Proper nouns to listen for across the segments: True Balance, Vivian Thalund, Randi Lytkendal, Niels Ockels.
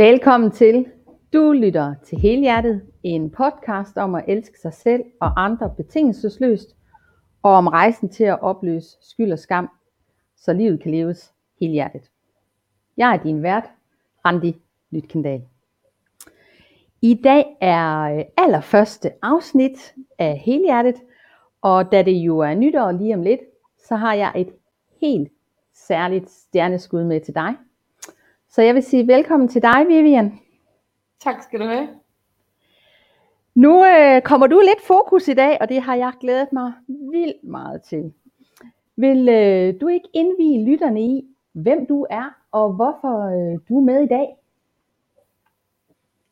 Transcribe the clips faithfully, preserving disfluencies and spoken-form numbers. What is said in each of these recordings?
Velkommen til. Du lytter til Helhjertet, en podcast om at elske sig selv og andre betingelsesløst, og om rejsen til at opløse skyld og skam, så livet kan leves helhjertet. Jeg er din vært, Randi Lytkendal. I dag er allerførste afsnit af Helhjertet, og da det jo er nytår lige om lidt, så har jeg et helt særligt stjerneskud med til dig. Så jeg vil sige velkommen til dig, Vivian. Tak skal du have. Nu øh, kommer du lidt fokus i dag, og det har jeg glædet mig vildt meget til. Vil øh, du ikke indvie lytterne i, hvem du er, og hvorfor øh, du er med i dag?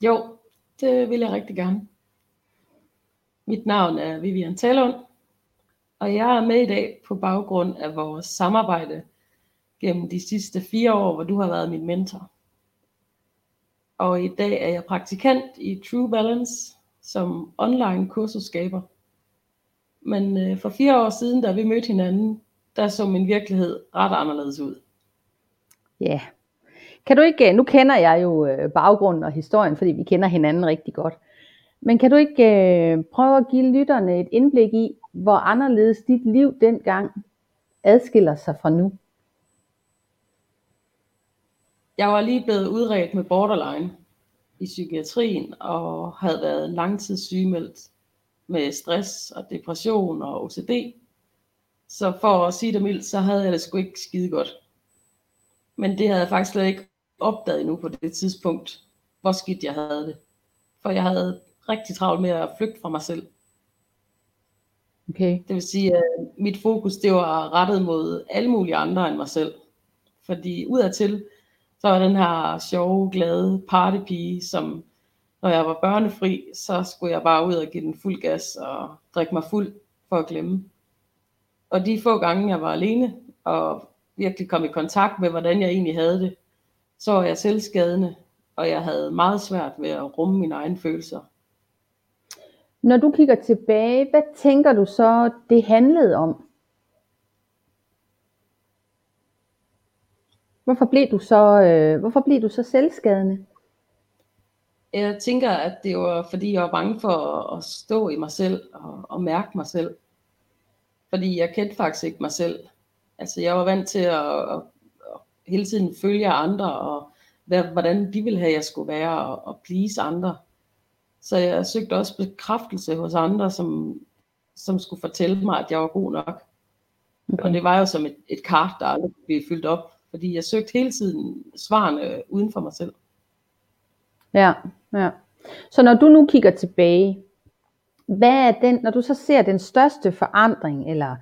Jo, det vil jeg rigtig gerne. Mit navn er Vivian Thalund, og jeg er med i dag på baggrund af vores samarbejde gennem de sidste fire år, hvor du har været min mentor. Og i dag er jeg praktikant i True Balance som online kursusskaber. Men øh, for fire år siden, da vi mødte hinanden, der så min virkelighed ret anderledes ud. Ja, yeah. Kan du ikke, nu kender jeg jo baggrunden og historien, fordi vi kender hinanden rigtig godt. Men kan du ikke øh, prøve at give lytterne et indblik i, hvor anderledes dit liv dengang adskiller sig fra nu? Jeg var lige blevet udredt med borderline i psykiatrien og havde været langtidssygemeldt med stress og depression og O C D. Så for at sige det mildt, så havde jeg det sgu ikke skide godt. Men det havde jeg faktisk slet ikke opdaget endnu på det tidspunkt, hvor skidt jeg havde det. For jeg havde rigtig travlt med at flygte fra mig selv. Okay. Det vil sige, at mit fokus det var rettet mod alle mulige andre end mig selv. Fordi udadtil, så var den her sjove, glade partypige, som når jeg var børnefri, så skulle jeg bare ud og give den fuld gas og drikke mig fuld for at glemme. Og de få gange, jeg var alene og virkelig kom i kontakt med, hvordan jeg egentlig havde det, så var jeg selvskadende, og jeg havde meget svært ved at rumme mine egne følelser. Når du kigger tilbage, hvad tænker du så, det handlede om? Hvorfor blev du så, øh, hvorfor blev du så selvskadende? Jeg tænker, at det var, fordi jeg var bange for at stå i mig selv og, og mærke mig selv. Fordi jeg kendte faktisk ikke mig selv. Altså, jeg var vant til at, at, at hele tiden følge andre, og hvad, hvordan de ville have, jeg skulle være, og, og please andre. Så jeg søgte også bekræftelse hos andre, som, som skulle fortælle mig, at jeg var god nok. Okay. Og det var jo som et, et kart, der aldrig blev fyldt op. Fordi jeg søgte hele tiden svarene uden for mig selv. Ja, ja. Så når du nu kigger tilbage, hvad er den, når du så ser den største forandring, eller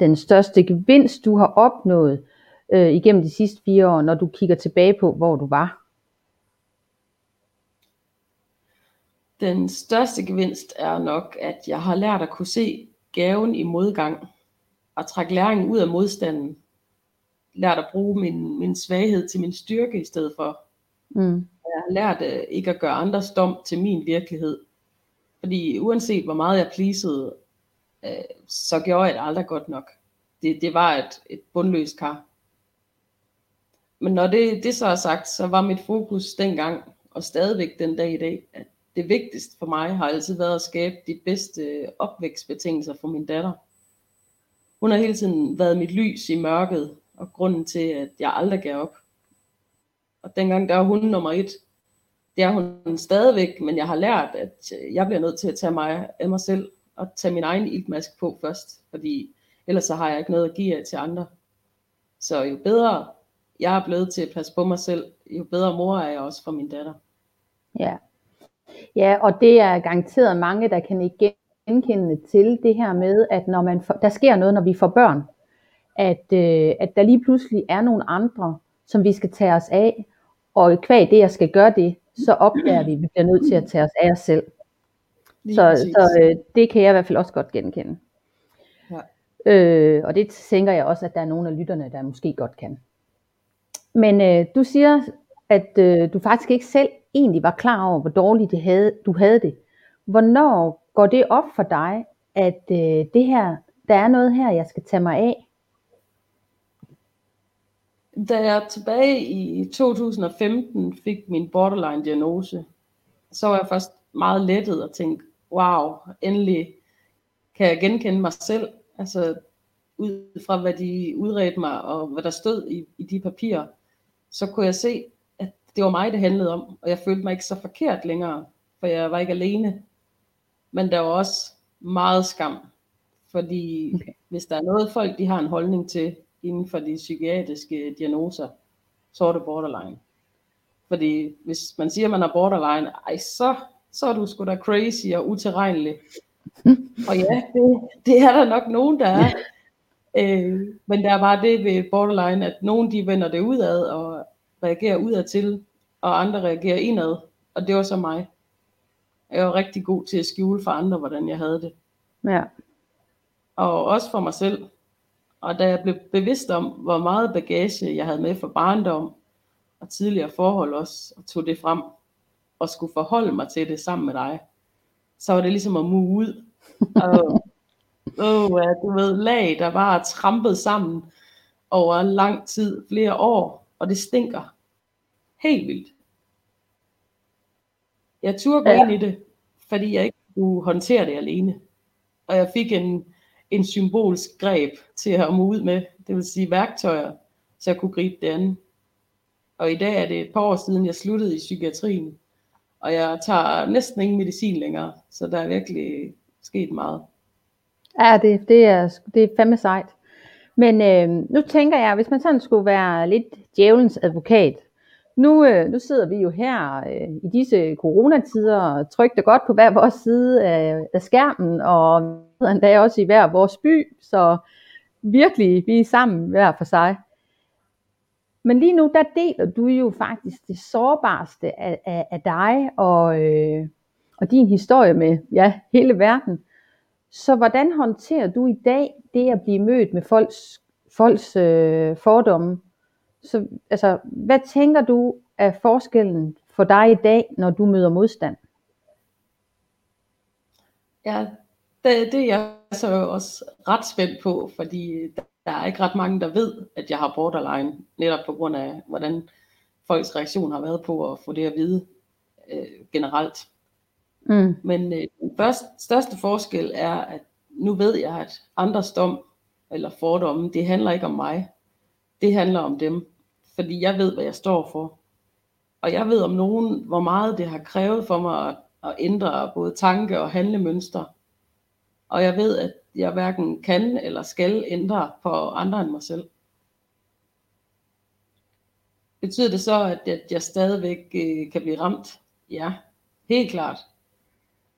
den største gevinst, du har opnået øh, igennem de sidste fire år, når du kigger tilbage på, hvor du var? Den største gevinst er nok, at jeg har lært at kunne se gaven i modgang, og trække læringen ud af modstanden. Lært at bruge min, min svaghed til min styrke i stedet for. Mm. Jeg har lært uh, ikke at gøre andres dom til min virkelighed. Fordi uanset hvor meget jeg pleasede, uh, så gjorde jeg det aldrig godt nok. Det, det var et, et bundløst kar. Men når det, det så er sagt, så var mit fokus dengang, og stadigvæk den dag i dag, at det vigtigste for mig har altid været at skabe de bedste opvækstbetingelser for min datter. Hun har hele tiden været mit lys i mørket, og grunden til, at jeg aldrig gav op. Og dengang, der var hun nummer et. Det er hun stadigvæk, men jeg har lært, at jeg bliver nødt til at tage mig af mig selv, og tage min egen iltmask på først, fordi ellers så har jeg ikke noget at give af til andre. Så jo bedre jeg er blevet til at passe på mig selv, jo bedre mor er jeg også for min datter. Ja, ja, og det er garanteret mange, der kan ikke genkende til det her med, at når man for, der sker noget, når vi får børn. At, øh, at der lige pludselig er nogle andre, som vi skal tage os af, og kvad det, jeg skal gøre det, så opdager vi, at vi bliver nødt til at tage os af os selv. Så, så øh, det kan jeg i hvert fald også godt genkende. Ja. Øh, og det tænker jeg også, at der er nogle af lytterne, der måske godt kan. Men øh, du siger, at øh, du faktisk ikke selv egentlig var klar over, hvor dårligt det havde, du havde det. Hvornår går det op for dig, at øh, det her, der er noget her, jeg skal tage mig af? Da jeg tilbage i to tusind og femten fik min borderline diagnose, så var jeg først meget lettet og tænkte, wow, endelig kan jeg genkende mig selv. Altså ud fra hvad de udredte mig og hvad der stod i, i de papirer, så kunne jeg se, at det var mig, det handlede om. Og jeg følte mig ikke så forkert længere, for jeg var ikke alene. Men der var også meget skam, fordi okay. Hvis der er noget folk, de har en holdning til inden for de psykiatriske diagnoser, så er det borderline. Fordi hvis man siger, at man har borderline, ej, så, så er du sgu da crazy og utilregnelig. Og ja, det, det er der nok nogen, der er. Øh, men der er bare det ved borderline, at nogen de vender det udad og reagerer udad til, og andre reagerer indad. Og det var så mig. Jeg var rigtig god til at skjule for andre, hvordan jeg havde det. Ja. Og også for mig selv. Og da jeg blev bevidst om, hvor meget bagage jeg havde med fra barndom og tidligere forhold også, og tog det frem og skulle forholde mig til det sammen med dig, så var det ligesom at mue ud. Og åh, oh, du ved, lag der bare trampet sammen over lang tid, flere år, og det stinker helt vildt. Jeg turde gå ja. ind i det, fordi jeg ikke kunne håndtere det alene. Og jeg fik en, en symbolsk greb til at komme ud med, det vil sige værktøjer, så jeg kunne gribe det andet. Og i dag er det et par år siden, jeg sluttede i psykiatrien, og jeg tager næsten ingen medicin længere, så der er virkelig sket meget. Ja, det, det, er, det er fandme sejt. Men øh, nu tænker jeg, hvis man sådan skulle være lidt djævelens advokat. Nu, øh, nu sidder vi jo her øh, i disse coronatider og trykte godt på hver vores side af, af skærmen. Og endda også i hver vores by, så virkelig vi er sammen hver for sig. Men lige nu, der deler du jo faktisk det sårbarste af, af, af dig og, øh, og din historie med ja, hele verden. Så hvordan håndterer du i dag det at blive mødt med folks, folks øh, fordomme? Så, altså, hvad tænker du er forskellen for dig i dag, når du møder modstand? Ja, det, det er jeg så også ret spændt på, fordi der er ikke ret mange, der ved, at jeg har borderline, netop på grund af, hvordan folks reaktion har været på at få det at vide øh, generelt. Mm. Men øh, den første, største forskel er, at nu ved jeg, at andres dom eller fordomme, det handler ikke om mig. Det handler om dem, fordi jeg ved, hvad jeg står for. Og jeg ved om nogen, hvor meget det har krævet for mig at, at ændre både tanke- og handlemønster. Og jeg ved, at jeg hverken kan eller skal ændre på andre end mig selv. Betyder det så, at, at jeg stadigvæk øh, kan blive ramt? Ja, helt klart.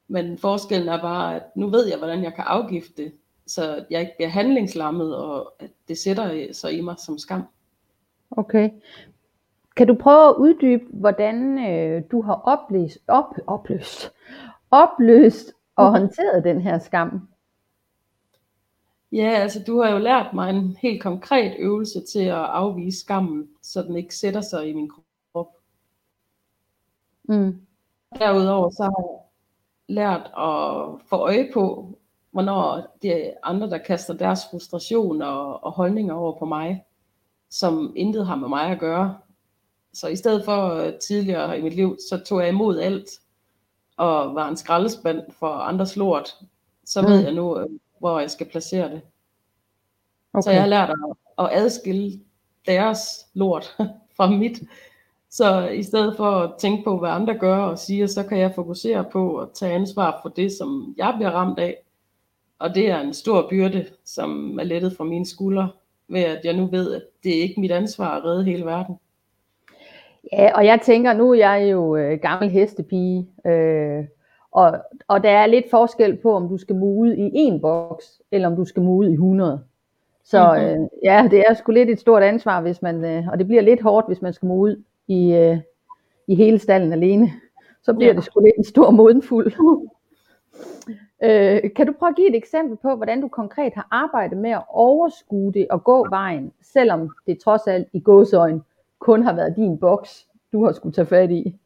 Men forskellen er bare, at nu ved jeg, hvordan jeg kan afgifte det, så jeg ikke bliver handlingslammet, og at det sætter sig i mig som skam. Okay. Kan du prøve at uddybe, hvordan øh, du har opløst, op, opløst, opløst og håndteret den her skam? Ja, altså du har jo lært mig en helt konkret øvelse til at afvise skammen, så den ikke sætter sig i min krop. Mm. Derudover så har jeg lært at få øje på, hvornår det er andre, der kaster deres frustration og, og holdninger over på mig, som intet har med mig at gøre. Så i stedet for tidligere i mit liv, så tog jeg imod alt og var en skraldespand for andres lort. Så ved jeg nu, hvor jeg skal placere det. Okay. Så jeg har lært at, at adskille deres lort fra mit. Så i stedet for at tænke på, hvad andre gør og siger, så kan jeg fokusere på at tage ansvar for det, som jeg bliver ramt af. Og det er en stor byrde, som er lettet fra mine skuldre, ved at jeg nu ved, at det ikke er mit ansvar at redde hele verden. Ja, og jeg tænker, nu er jeg jo øh, gammel hestepige, øh, og, og der er lidt forskel på, om du skal mue ud i en boks, eller om du skal mue ud i hundrede. Så øh, ja, det er sgu lidt et stort ansvar, hvis man, øh, og det bliver lidt hårdt, hvis man skal mue ud i, øh, i hele stallen alene. Så bliver ja. det sgu lidt en stor modenfuld. Øh, kan du prøve at give et eksempel på, hvordan du konkret har arbejdet med at overskue det og gå vejen, selvom det trods alt i gåseøjne kun har været din boks, du har skulle tage fat i?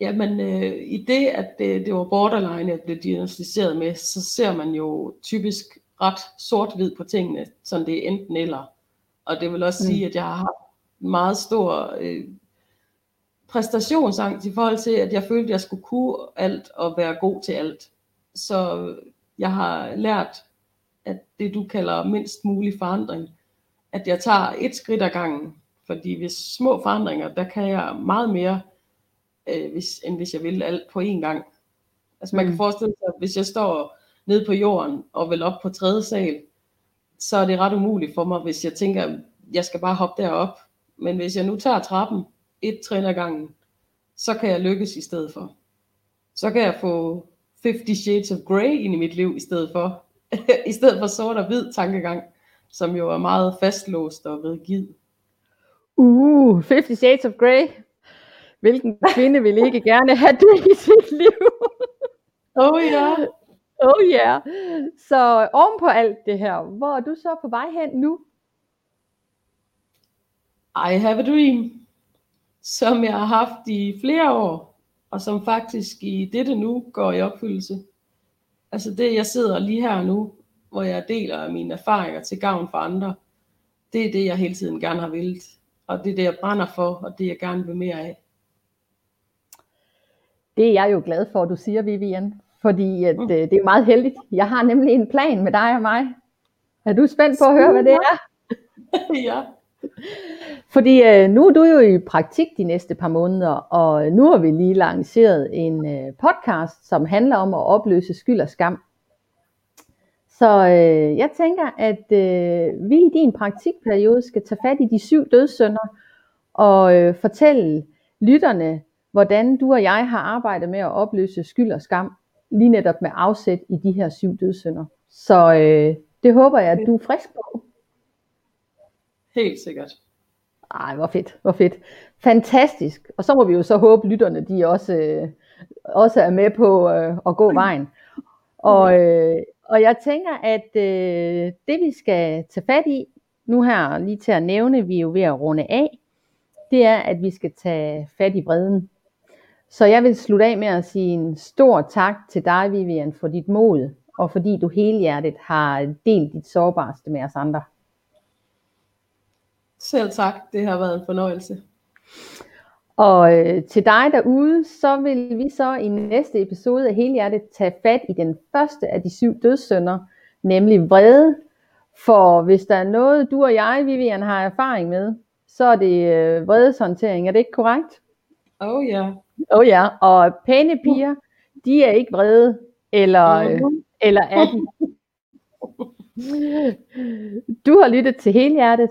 Jamen, øh, i det, at det, det var borderline, jeg blev diagnosticeret med, så ser man jo typisk ret sort-hvid på tingene, sådan det er enten eller. Og det vil også mm. sige, at jeg har haft en meget stor øh, præstationsangst i forhold til, at jeg følte, at jeg skulle kunne alt og være god til alt. Så jeg har lært, at det du kalder mindst mulig forandring, at jeg tager et skridt ad gangen. Fordi hvis små forandringer, der kan jeg meget mere, øh, hvis, end hvis jeg vil alt på én gang. Altså man kan mm. forestille sig, at hvis jeg står nede på jorden og vil op på tredje sal, så er det ret umuligt for mig, hvis jeg tænker, at jeg skal bare hoppe derop. Men hvis jeg nu tager trappen et trin ad gangen, så kan jeg lykkes i stedet for. Så kan jeg få Fifty Shades of Grey ind i mit liv i stedet for, i stedet for sort og hvid tankegang, som jo er meget fastlåst og rigid. Uh, Fifty Shades of Grey. Hvilken kvinde vil ikke gerne have det i sit liv? Oh ja. Yeah. Oh ja. Yeah. Så oven på alt det her, hvor er du så på vej hen nu? I have a dream, som jeg har haft i flere år, og som faktisk i dette nu går i opfyldelse. Altså det, jeg sidder lige her nu, hvor jeg deler mine erfaringer til gavn for andre, det er det, jeg hele tiden gerne har villet. Og det er det, jeg brænder for, og det jeg gerne vil mere af. Det er jeg jo glad for, at du siger, Vivian. Fordi at, mm. det er meget heldigt. Jeg har nemlig en plan med dig og mig. Er du spændt på at høre, hvad det er? Ja. Fordi øh, nu er du jo i praktik de næste par måneder, og nu har vi lige lanceret en øh, podcast, som handler om at opløse skyld og skam. Så øh, jeg tænker, at øh, vi i din praktikperiode skal tage fat i de syv dødssynder og øh, fortælle lytterne, hvordan du og jeg har arbejdet med at opløse skyld og skam, lige netop med afsæt i de her syv dødssynder. Så øh, det håber jeg, at du er frisk på. Helt sikkert. Ej, hvor fedt, hvor fedt. Fantastisk. Og så må vi jo så håbe, lytterne de også, øh, også er med på øh, at gå vejen. Og... Øh, Og jeg tænker, at øh, det vi skal tage fat i, nu her lige til at nævne, vi er jo ved at runde af, det er, at vi skal tage fat i bredden. Så jeg vil slutte af med at sige en stor tak til dig, Vivian, for dit mod, og fordi du helhjertet har delt dit sårbarste med os andre. Selv tak, det har været en fornøjelse. Og øh, til dig derude, så vil vi så i næste episode af Helhjertet tage fat i den første af de syv dødssynder, nemlig vrede. For hvis der er noget, du og jeg, Vivian, har erfaring med, så er det øh, vredeshåndtering. Er det ikke korrekt? Oh ja. Yeah. Oh ja, yeah. Og pæne piger, de er ikke vrede, eller, øh, eller er de? Du har lyttet til Helhjertet.